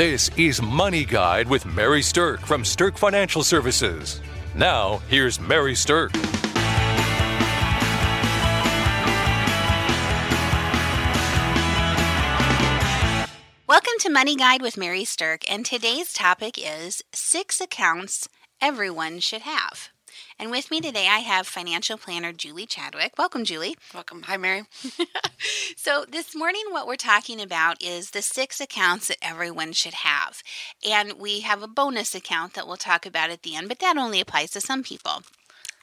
This is Money Guide with Mary Stirk from Stirk Financial Services. Now, here's Mary Stirk. Welcome to Money Guide with Mary Stirk, and today's topic is 6 accounts everyone should have. And with me today, I have financial planner Julie Chadwick. Welcome, Julie. Welcome. Hi, Mary. So this morning, what we're talking about is the 6 accounts that everyone should have. And we have a bonus account that we'll talk about at the end, but that only applies to some people.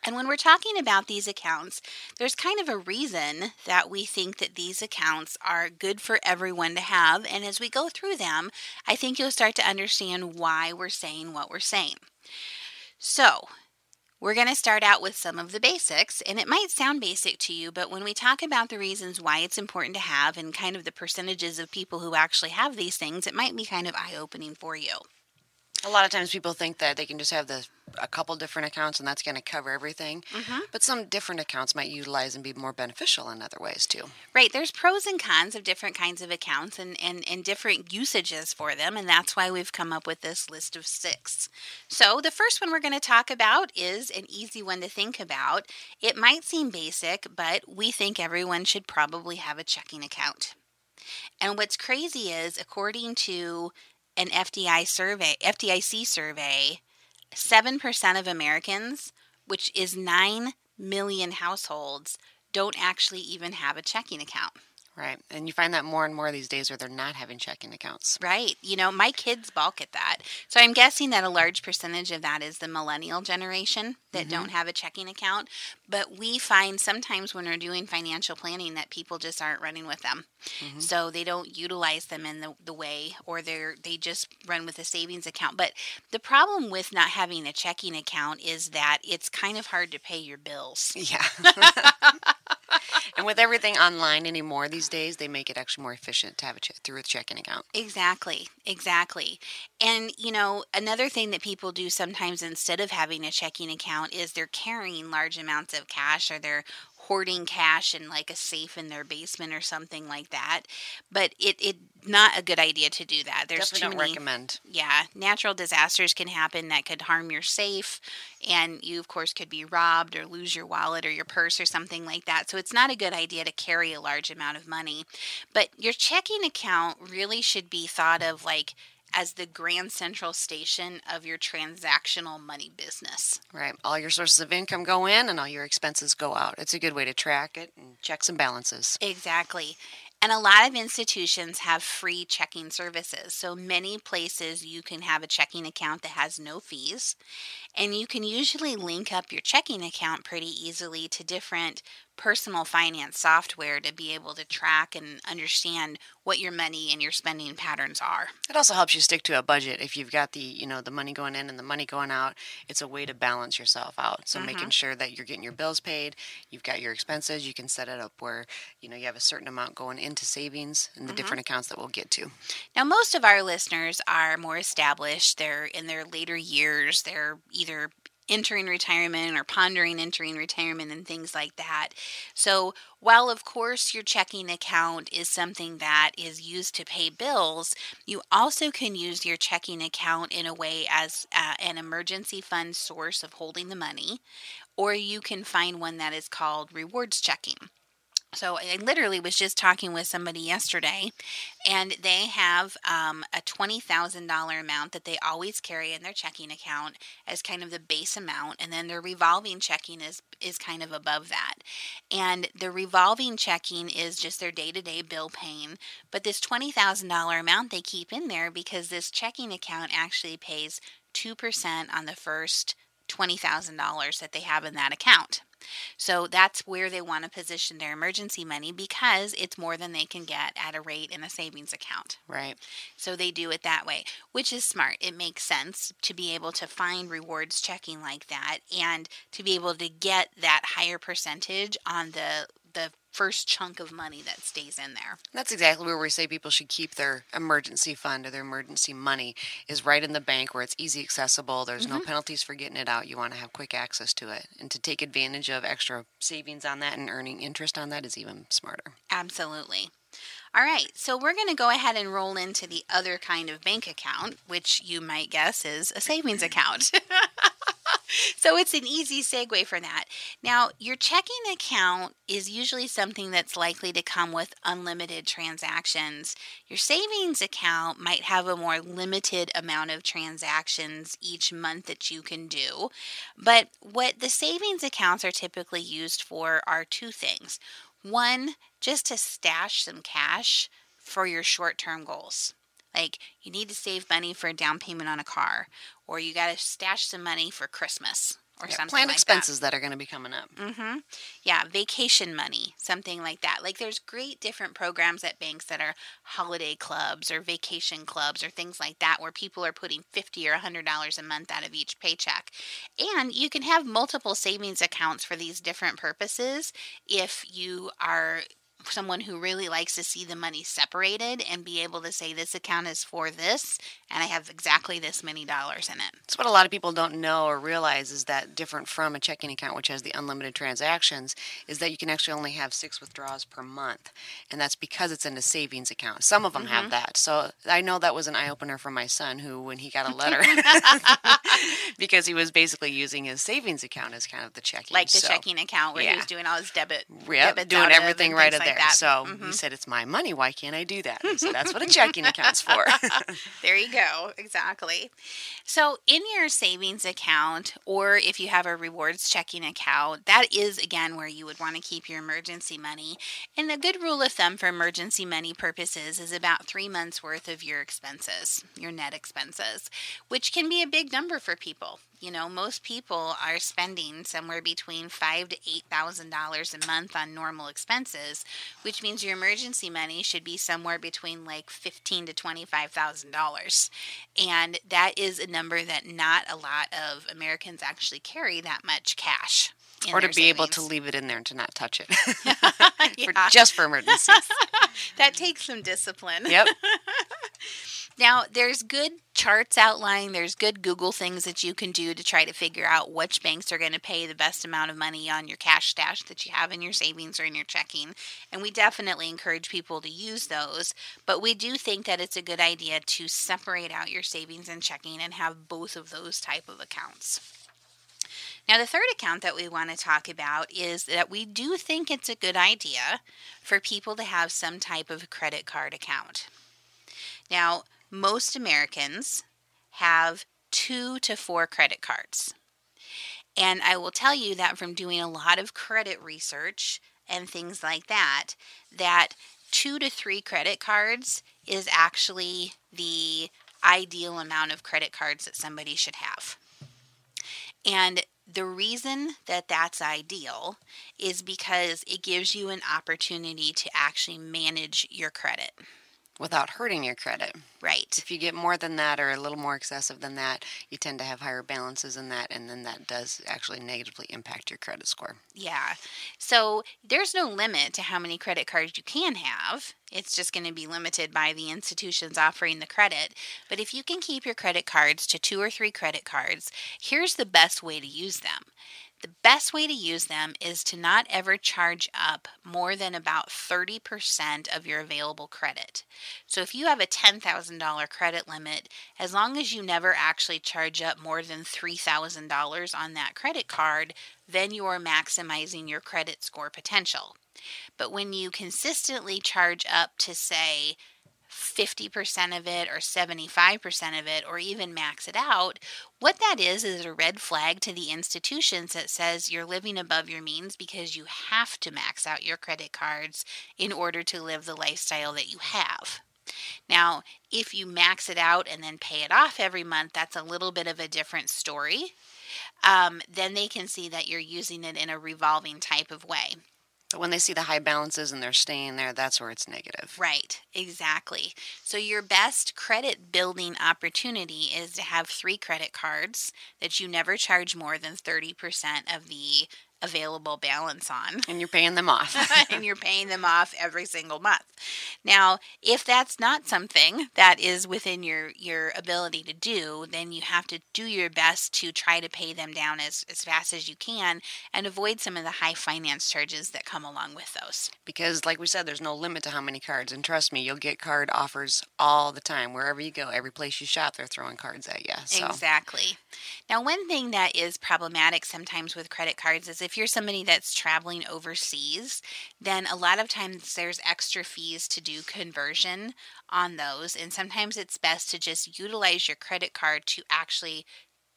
And when we're talking about these accounts, there's kind of a reason that we think that these accounts are good for everyone to have. And as we go through them, I think you'll start to understand why we're saying what we're saying. So we're going to start out with some of the basics, and it might sound basic to you, but when we talk about the reasons why it's important to have and kind of the percentages of people who actually have these things, it might be kind of eye-opening for you. A lot of times people think that they can just have a couple different accounts and that's going to cover everything, but some different accounts might utilize and be more beneficial in other ways too. Right. There's pros and cons of different kinds of accounts and different usages for them, and that's why we've come up with this list of 6. So the first one we're going to talk about is an easy one to think about. It might seem basic, but we think everyone should probably have a checking account. And what's crazy is, according to an FDIC survey, 7% of Americans, which is 9 million households, don't actually even have a checking account. Right. And you find that more and more these days where they're not having checking accounts. Right. You know, my kids balk at that. So I'm guessing that a large percentage of that is the millennial generation that don't have a checking account. But we find sometimes when we're doing financial planning that people just aren't running with them. So they don't utilize them in the way, or they just run with a savings account. But the problem with not having a checking account is that it's kind of hard to pay your bills. Yeah. And with everything online anymore these days, they make it actually more efficient to have it through a checking account. Exactly. Exactly. And, you know, another thing that people do sometimes instead of having a checking account is they're carrying large amounts of cash, or they're hoarding cash in like a safe in their basement or something like that. But it's not a good idea to do that. There's definitely too many, recommend. Yeah. Natural disasters can happen that could harm your safe, and you of course could be robbed or lose your wallet or your purse or something like that. So it's not a good idea to carry a large amount of money. But your checking account really should be thought of like as the grand central station of your transactional money business. Right. All your sources of income go in and all your expenses go out. It's a good way to track it and checks and balances. Exactly. And a lot of institutions have free checking services. So many places you can have a checking account that has no fees. And you can usually link up your checking account pretty easily to different personal finance software to be able to track and understand what your money and your spending patterns are. It also helps you stick to a budget. If you've got the money going in and the money going out, it's a way to balance yourself out. So making sure that you're getting your bills paid, you've got your expenses, you can set it up where, you have a certain amount going into savings and the different accounts that we'll get to. Now, most of our listeners are more established. They're in their later years. They're either entering retirement or pondering entering retirement and things like that. So while, of course, your checking account is something that is used to pay bills, you also can use your checking account in a way as an emergency fund source of holding the money, or you can find one that is called rewards checking. So I literally was just talking with somebody yesterday, and they have a $20,000 amount that they always carry in their checking account as kind of the base amount, and then their revolving checking is kind of above that. And the revolving checking is just their day-to-day bill paying, but this $20,000 amount they keep in there because this checking account actually pays 2% on the first $20,000 that they have in that account. So that's where they want to position their emergency money because it's more than they can get at a rate in a savings account. Right. So they do it that way, which is smart. It makes sense to be able to find rewards checking like that and to be able to get that higher percentage on the first chunk of money that stays in there. That's exactly where we say people should keep their emergency fund or their emergency money is right in the bank where it's easy accessible. There's no penalties for getting it out. You want to have quick access to it. And to take advantage of extra savings on that and earning interest on that is even smarter. Absolutely. All right, so we're going to go ahead and roll into the other kind of bank account, which you might guess is a savings account. So it's an easy segue for that. Now, your checking account is usually something that's likely to come with unlimited transactions. Your savings account might have a more limited amount of transactions each month that you can do. But what the savings accounts are typically used for are two things. One, just to stash some cash for your short-term goals. Like, you need to save money for a down payment on a car, or you got to stash some money for Christmas or something like that. Planned expenses that are going to be coming up. Mm-hmm. Yeah, vacation money, something like that. Like, there's great different programs at banks that are holiday clubs or vacation clubs or things like that, where people are putting $50 or $100 a month out of each paycheck. And you can have multiple savings accounts for these different purposes if you are someone who really likes to see the money separated and be able to say, this account is for this, and I have exactly this many dollars in it. That's what a lot of people don't know or realize, is that different from a checking account, which has the unlimited transactions, is that you can actually only have 6 withdrawals per month. And that's because it's in a savings account. Some of them mm-hmm. have that. So I know that was an eye-opener for my son, who, when he got a letter, because he was basically using his savings account as kind of the checking. Like the checking account where he was doing all his debit. Yeah, doing everything right at there. That. So mm-hmm. he said, it's my money. Why can't I do that? So that's what a checking account's for. There you go. Exactly. So in your savings account, or if you have a rewards checking account, that is, again, where you would want to keep your emergency money. And the good rule of thumb for emergency money purposes is about 3 months worth of your expenses, your net expenses, which can be a big number for people. You know, most people are spending somewhere between $5,000 to $8,000 a month on normal expenses, which means your emergency money should be somewhere between like $15,000 to $25,000. And that is a number that not a lot of Americans actually carry that much cash. Or to be able to leave it in there and to not touch it. Just for emergencies. That takes some discipline. Yep. Now, there's good charts outlined. There's good Google things that you can do to try to figure out which banks are going to pay the best amount of money on your cash stash that you have in your savings or in your checking. And we definitely encourage people to use those. But we do think that it's a good idea to separate out your savings and checking and have both of those type of accounts. Now, the third account that we want to talk about is that we do think it's a good idea for people to have some type of credit card account. Now, most Americans have 2 to 4 credit cards. And I will tell you that from doing a lot of credit research and things like that, that 2 to 3 credit cards is actually the ideal amount of credit cards that somebody should have. And the reason that that's ideal is because it gives you an opportunity to actually manage your credit. Without hurting your credit. Right. If you get more than that or a little more excessive than that, you tend to have higher balances in that, and then that does actually negatively impact your credit score. Yeah. So there's no limit to how many credit cards you can have. It's just going to be limited by the institutions offering the credit. But if you can keep your credit cards to 2 or 3 credit cards, here's the best way to use them. The best way to use them is to not ever charge up more than about 30% of your available credit. So if you have a $10,000 credit limit, as long as you never actually charge up more than $3,000 on that credit card, then you are maximizing your credit score potential. But when you consistently charge up to, say, 50% of it or 75% of it, or even max it out, what that is a red flag to the institutions that says you're living above your means, because you have to max out your credit cards in order to live the lifestyle that you have. Now, if you max it out and then pay it off every month, that's a little bit of a different story. Then they can see that you're using it in a revolving type of way. But when they see the high balances and they're staying there, that's where it's negative. Right, exactly. So your best credit building opportunity is to have 3 credit cards that you never charge more than 30% of the available balance on. And you're paying them off. And you're paying them off every single month. Now, if that's not something that is within your ability to do, then you have to do your best to try to pay them down as fast as you can and avoid some of the high finance charges that come along with those. Because like we said, there's no limit to how many cards. And trust me, you'll get card offers all the time. Wherever you go, every place you shop, they're throwing cards at you. So. Exactly. Now, one thing that is problematic sometimes with credit cards is if you're somebody that's traveling overseas, then a lot of times there's extra fees to do conversion on those. And sometimes it's best to just utilize your credit card to actually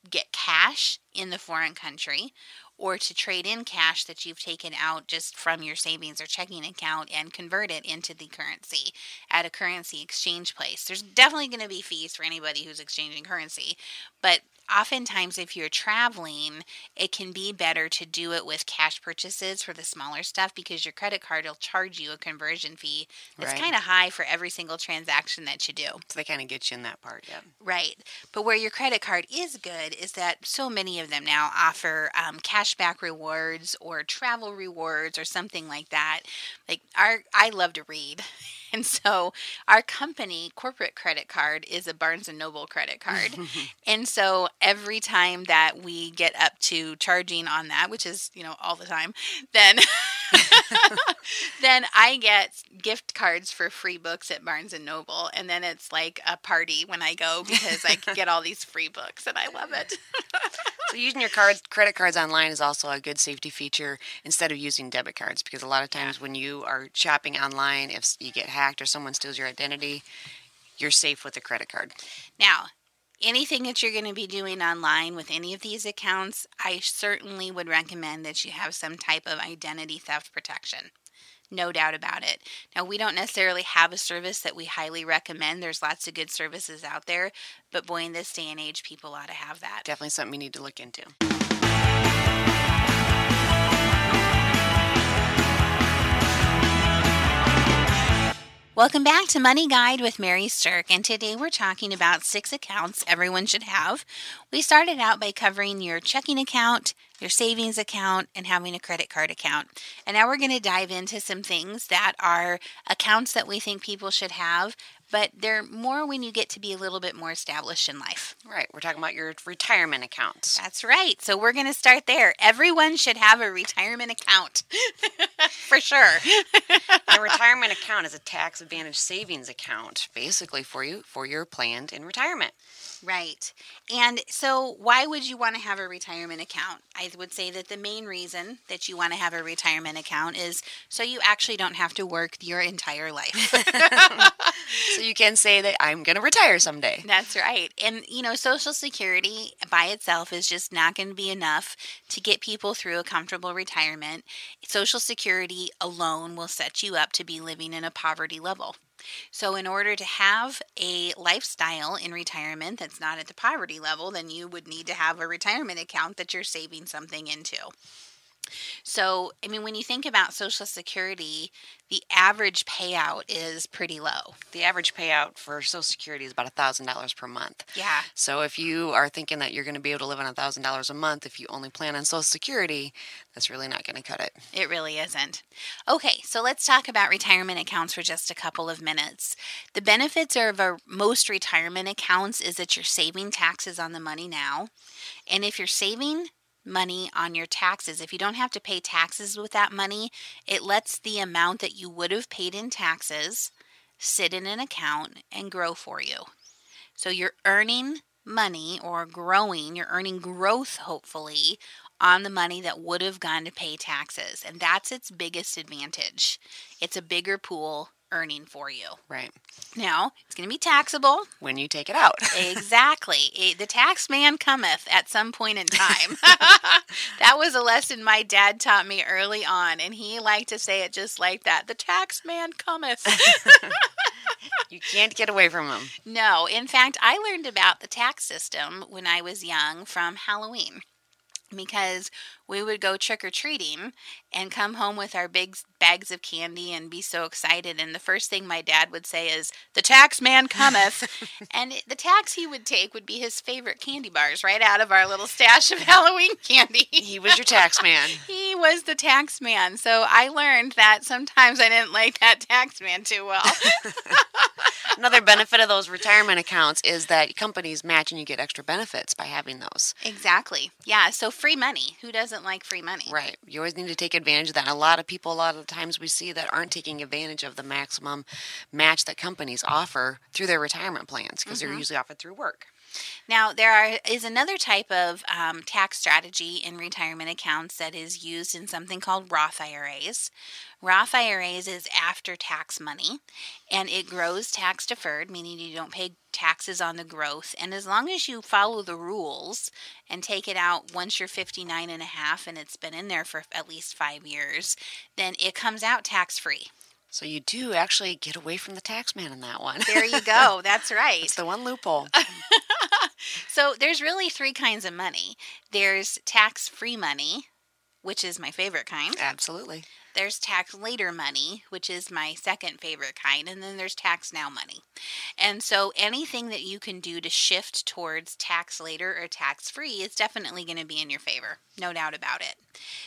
get cash in the foreign country, or to trade in cash that you've taken out just from your savings or checking account and convert it into the currency at a currency exchange place. There's definitely going to be fees for anybody who's exchanging currency, but oftentimes if you're traveling, it can be better to do it with cash purchases for the smaller stuff, because your credit card will charge you a conversion fee that's kind of high for every single transaction that you do. So they kind of get you in that part, yeah. Right. But where your credit card is good is that so many of them now offer cashback rewards or travel rewards or something like that. Like I love to read. And so our company corporate credit card is a Barnes & Noble credit card. And so every time that we get up to charging on that, which is, all the time, then then I get gift cards for free books at Barnes & Noble. And then it's like a party when I go, because I can get all these free books and I love it. So using your credit cards online is also a good safety feature instead of using debit cards, because a lot of times when you are shopping online, if you get hacked or someone steals your identity, you're safe with a credit card. Now, anything that you're going to be doing online with any of these accounts, I certainly would recommend that you have some type of identity theft protection. No doubt about it. Now, we don't necessarily have a service that we highly recommend. There's lots of good services out there, but boy, in this day and age, people ought to have that. Definitely something you need to look into. Welcome back to Money Guide with Mary Stirk, and today we're talking about 6 accounts everyone should have. We started out by covering your checking account, your savings account, and having a credit card account. And now we're going to dive into some things that are accounts that we think people should have, but they're more when you get to be a little bit more established in life. Right. We're talking about your retirement accounts. That's right. So we're going to start there. Everyone should have a retirement account. For sure. A retirement account is a tax advantage savings account, basically, for you, for your planned in retirement. Right. And so why would you want to have a retirement account? I would say that the main reason that you want to have a retirement account is so you actually don't have to work your entire life. So you can say that I'm going to retire someday. That's right. And, Social Security by itself is just not going to be enough to get people through a comfortable retirement. Social Security alone will set you up to be living in a poverty level. So in order to have a lifestyle in retirement that's not at the poverty level, then you would need to have a retirement account that you're saving something into. So, when you think about Social Security, the average payout is pretty low. The average payout for Social Security is about $1,000 per month. Yeah. So if you are thinking that you're going to be able to live on $1,000 a month, if you only plan on Social Security, that's really not going to cut it. It really isn't. Okay, so let's talk about retirement accounts for just a couple of minutes. The benefits of most retirement accounts is that you're saving taxes on the money now. And if you're saving money on your taxes, if you don't have to pay taxes with that money, it lets the amount that you would have paid in taxes sit in an account and grow for you. So you're earning money or growing, you're earning growth, hopefully, on the money that would have gone to pay taxes. And that's its biggest advantage. It's a bigger pool earning for you. Right. Now, it's going to be taxable. When you take it out. Exactly. The tax man cometh at some point in time. That was a lesson my dad taught me early on, and he liked to say it just like that. The tax man cometh. You can't get away from him. No. In fact, I learned about the tax system when I was young from Halloween. because we would go trick-or-treating and come home with our big bags of candy and be so excited. And the first thing my dad would say is, "The tax man cometh." And the tax he would take would be his favorite candy bars right out of our little stash of Halloween candy. He was your tax man. He was the tax man. So I learned that sometimes I didn't like that tax man too well. Another benefit of those retirement accounts is that companies match and you get extra benefits by having those. Exactly. Yeah, so free money. Who doesn't like free money? Right. You always need to take advantage of that. A lot of times we see that aren't taking advantage of the maximum match that companies offer through their retirement plans because they're usually offered through work. Now, there is another type of tax strategy in retirement accounts that is used in something called Roth IRAs. Roth IRAs is after-tax money, and it grows tax-deferred, meaning you don't pay taxes on the growth. And as long as you follow the rules and take it out once you're 59 and a half and it's been in there for at least 5 years, then it comes out tax-free. So you do actually get away from the tax man in that one. There you go. That's right. It's the one loophole. So there's really three kinds of money. There's tax-free money, which is my favorite kind. Absolutely. There's tax later money, which is my second favorite kind, and then there's tax now money. And so anything that you can do to shift towards tax later or tax free is definitely going to be in your favor, no doubt about it.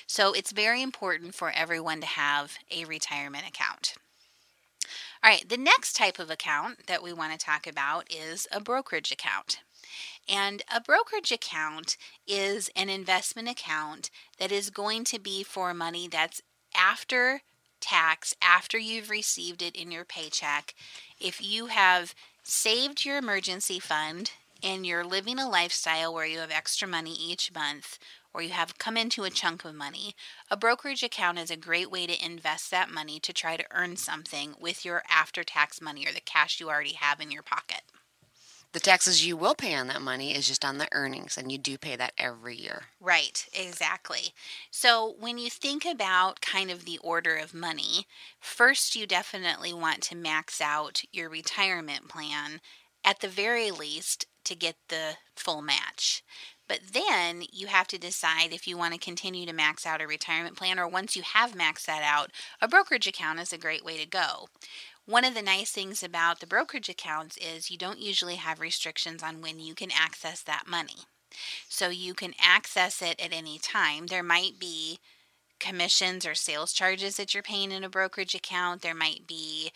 So it's very important for everyone to have a retirement account. All right, the next type of account that we want to talk about is a brokerage account. And a brokerage account is an investment account that is going to be for money that's after tax, after you've received it in your paycheck. If you have saved your emergency fund and you're living a lifestyle where you have extra money each month, or you have come into a chunk of money, a brokerage account is a great way to invest that money to try to earn something with your after-tax money or the cash you already have in your pocket. The taxes you will pay on that money is just on the earnings, and you do pay that every year. Right, exactly. So when you think about kind of the order of money, first you definitely want to max out your retirement plan at the very least to get the full match. But then you have to decide if you want to continue to max out a retirement plan, or once you have maxed that out, a brokerage account is a great way to go. One of the nice things about the brokerage accounts is you don't usually have restrictions on when you can access that money. So you can access it at any time. There might be commissions or sales charges that you're paying in a brokerage account. There might be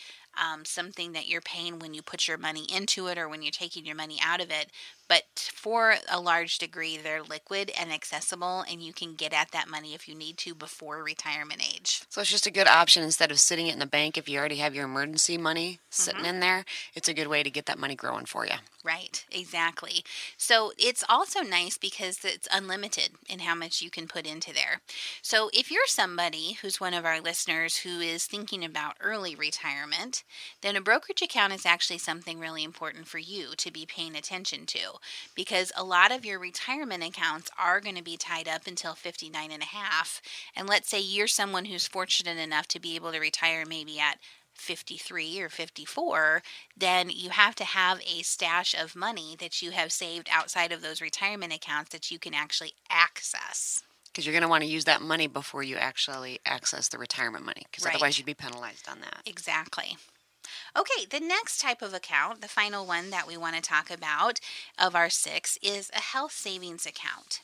something that you're paying when you put your money into it or when you're taking your money out of it. But for a large degree, they're liquid and accessible, and you can get at that money if you need to before retirement age. So it's just a good option instead of sitting it in the bank if you already have your emergency money sitting in there. It's a good way to get that money growing for you. Right, exactly. So it's also nice because it's unlimited in how much you can put into there. So if you're somebody who's one of our listeners who is thinking about early retirement, then a brokerage account is actually something really important for you to be paying attention to, because a lot of your retirement accounts are going to be tied up until 59 and a half. And let's say you're someone who's fortunate enough to be able to retire maybe at 53 or 54, then you have to have a stash of money that you have saved outside of those retirement accounts that you can actually access. Because you're going to want to use that money before you actually access the retirement money, because otherwise you'd be penalized on that. Exactly. Okay, the next type of account, the final one that we want to talk about of our six, is a health savings account.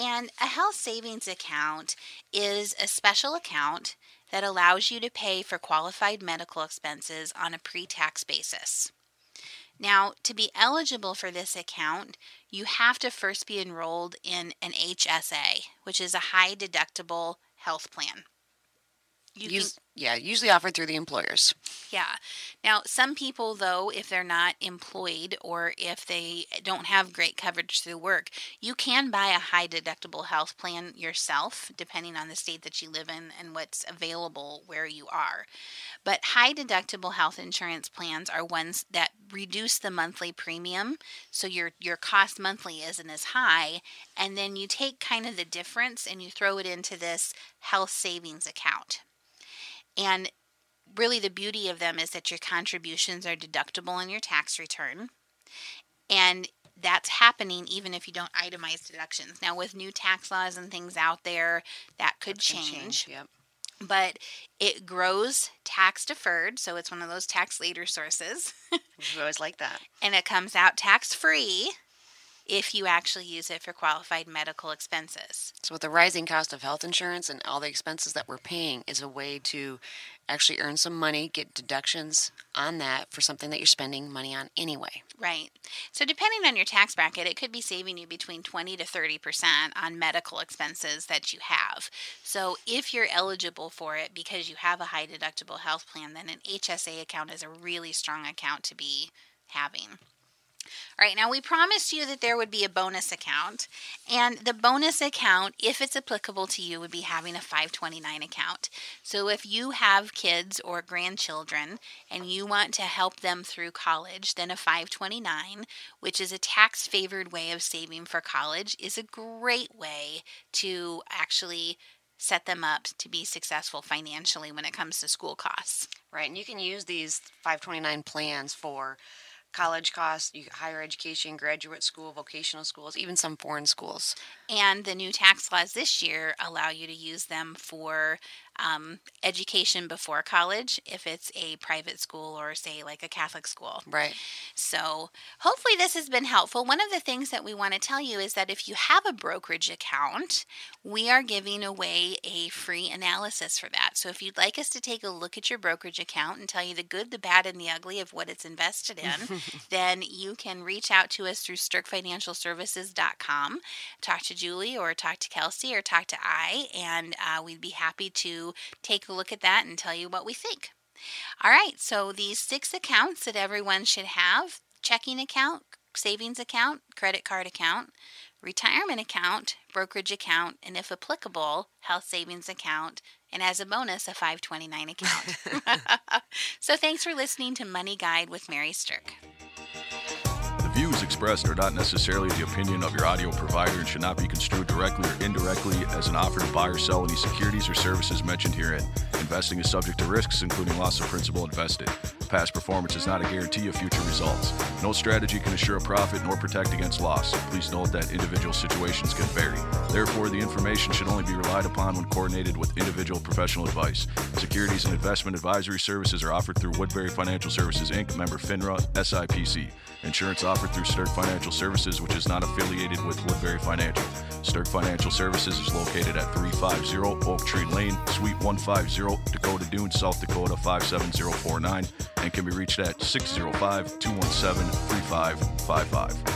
And a health savings account is a special account that allows you to pay for qualified medical expenses on a pre-tax basis. Now, to be eligible for this account, you have to first be enrolled in an HSA, which is a high deductible health plan. Usually offered through the employers. Yeah. Now, some people, though, if they're not employed or if they don't have great coverage through work, you can buy a high deductible health plan yourself, depending on the state that you live in and what's available where you are. But high deductible health insurance plans are ones that reduce the monthly premium, so your cost monthly isn't as high, and then you take kind of the difference and you throw it into this health savings account. And really the beauty of them is that your contributions are deductible in your tax return. And that's happening even if you don't itemize deductions. Now, with new tax laws and things out there, that could change. Yep. But it grows tax deferred, so it's one of those tax later sources. We always like that. And it comes out tax free if you actually use it for qualified medical expenses. So with the rising cost of health insurance and all the expenses that we're paying, is a way to actually earn some money, get deductions on that for something that you're spending money on anyway. Right. So depending on your tax bracket, it could be saving you between 20 to 30% on medical expenses that you have. So if you're eligible for it because you have a high deductible health plan, then an HSA account is a really strong account to be having. All right, now we promised you that there would be a bonus account, and the bonus account, if it's applicable to you, would be having a 529 account. So if you have kids or grandchildren and you want to help them through college, then a 529, which is a tax-favored way of saving for college, is a great way to actually set them up to be successful financially when it comes to school costs. Right, and you can use these 529 plans for college costs, higher education, graduate school, vocational schools, even some foreign schools. And the new tax laws this year allow you to use them for education before college if it's a private school or, say, like a Catholic school. Right. So hopefully this has been helpful. One of the things that we want to tell you is that if you have a brokerage account, we are giving away a free analysis for that. So if you'd like us to take a look at your brokerage account and tell you the good, the bad, and the ugly of what it's invested in, then you can reach out to us through StirkFinancialServices.com, talk to Julie or talk to Kelsey or talk to I, and we'd be happy to take a look at that and tell you what we think. All right, so these 6 accounts that everyone should have: checking account, savings account, credit card account, retirement account, brokerage account, and if applicable, health savings account, and as a bonus, a 529 account. So thanks for listening to Money Guide with Mary Stirk. Views expressed are not necessarily the opinion of your audio provider and should not be construed directly or indirectly as an offer to buy or sell any securities or services mentioned herein. Investing is subject to risks, including loss of principal invested. Past performance is not a guarantee of future results. No strategy can assure a profit nor protect against loss. Please note that individual situations can vary. Therefore, the information should only be relied upon when coordinated with individual professional advice. Securities and investment advisory services are offered through Woodbury Financial Services, Inc., member FINRA, SIPC. Insurance offered through Stirk Financial Services, which is not affiliated with Woodbury Financial. Stirk Financial Services is located at 350 Oak Tree Lane, Suite 150, Dakota Dunes, South Dakota 57049, and can be reached at 605-217-3555.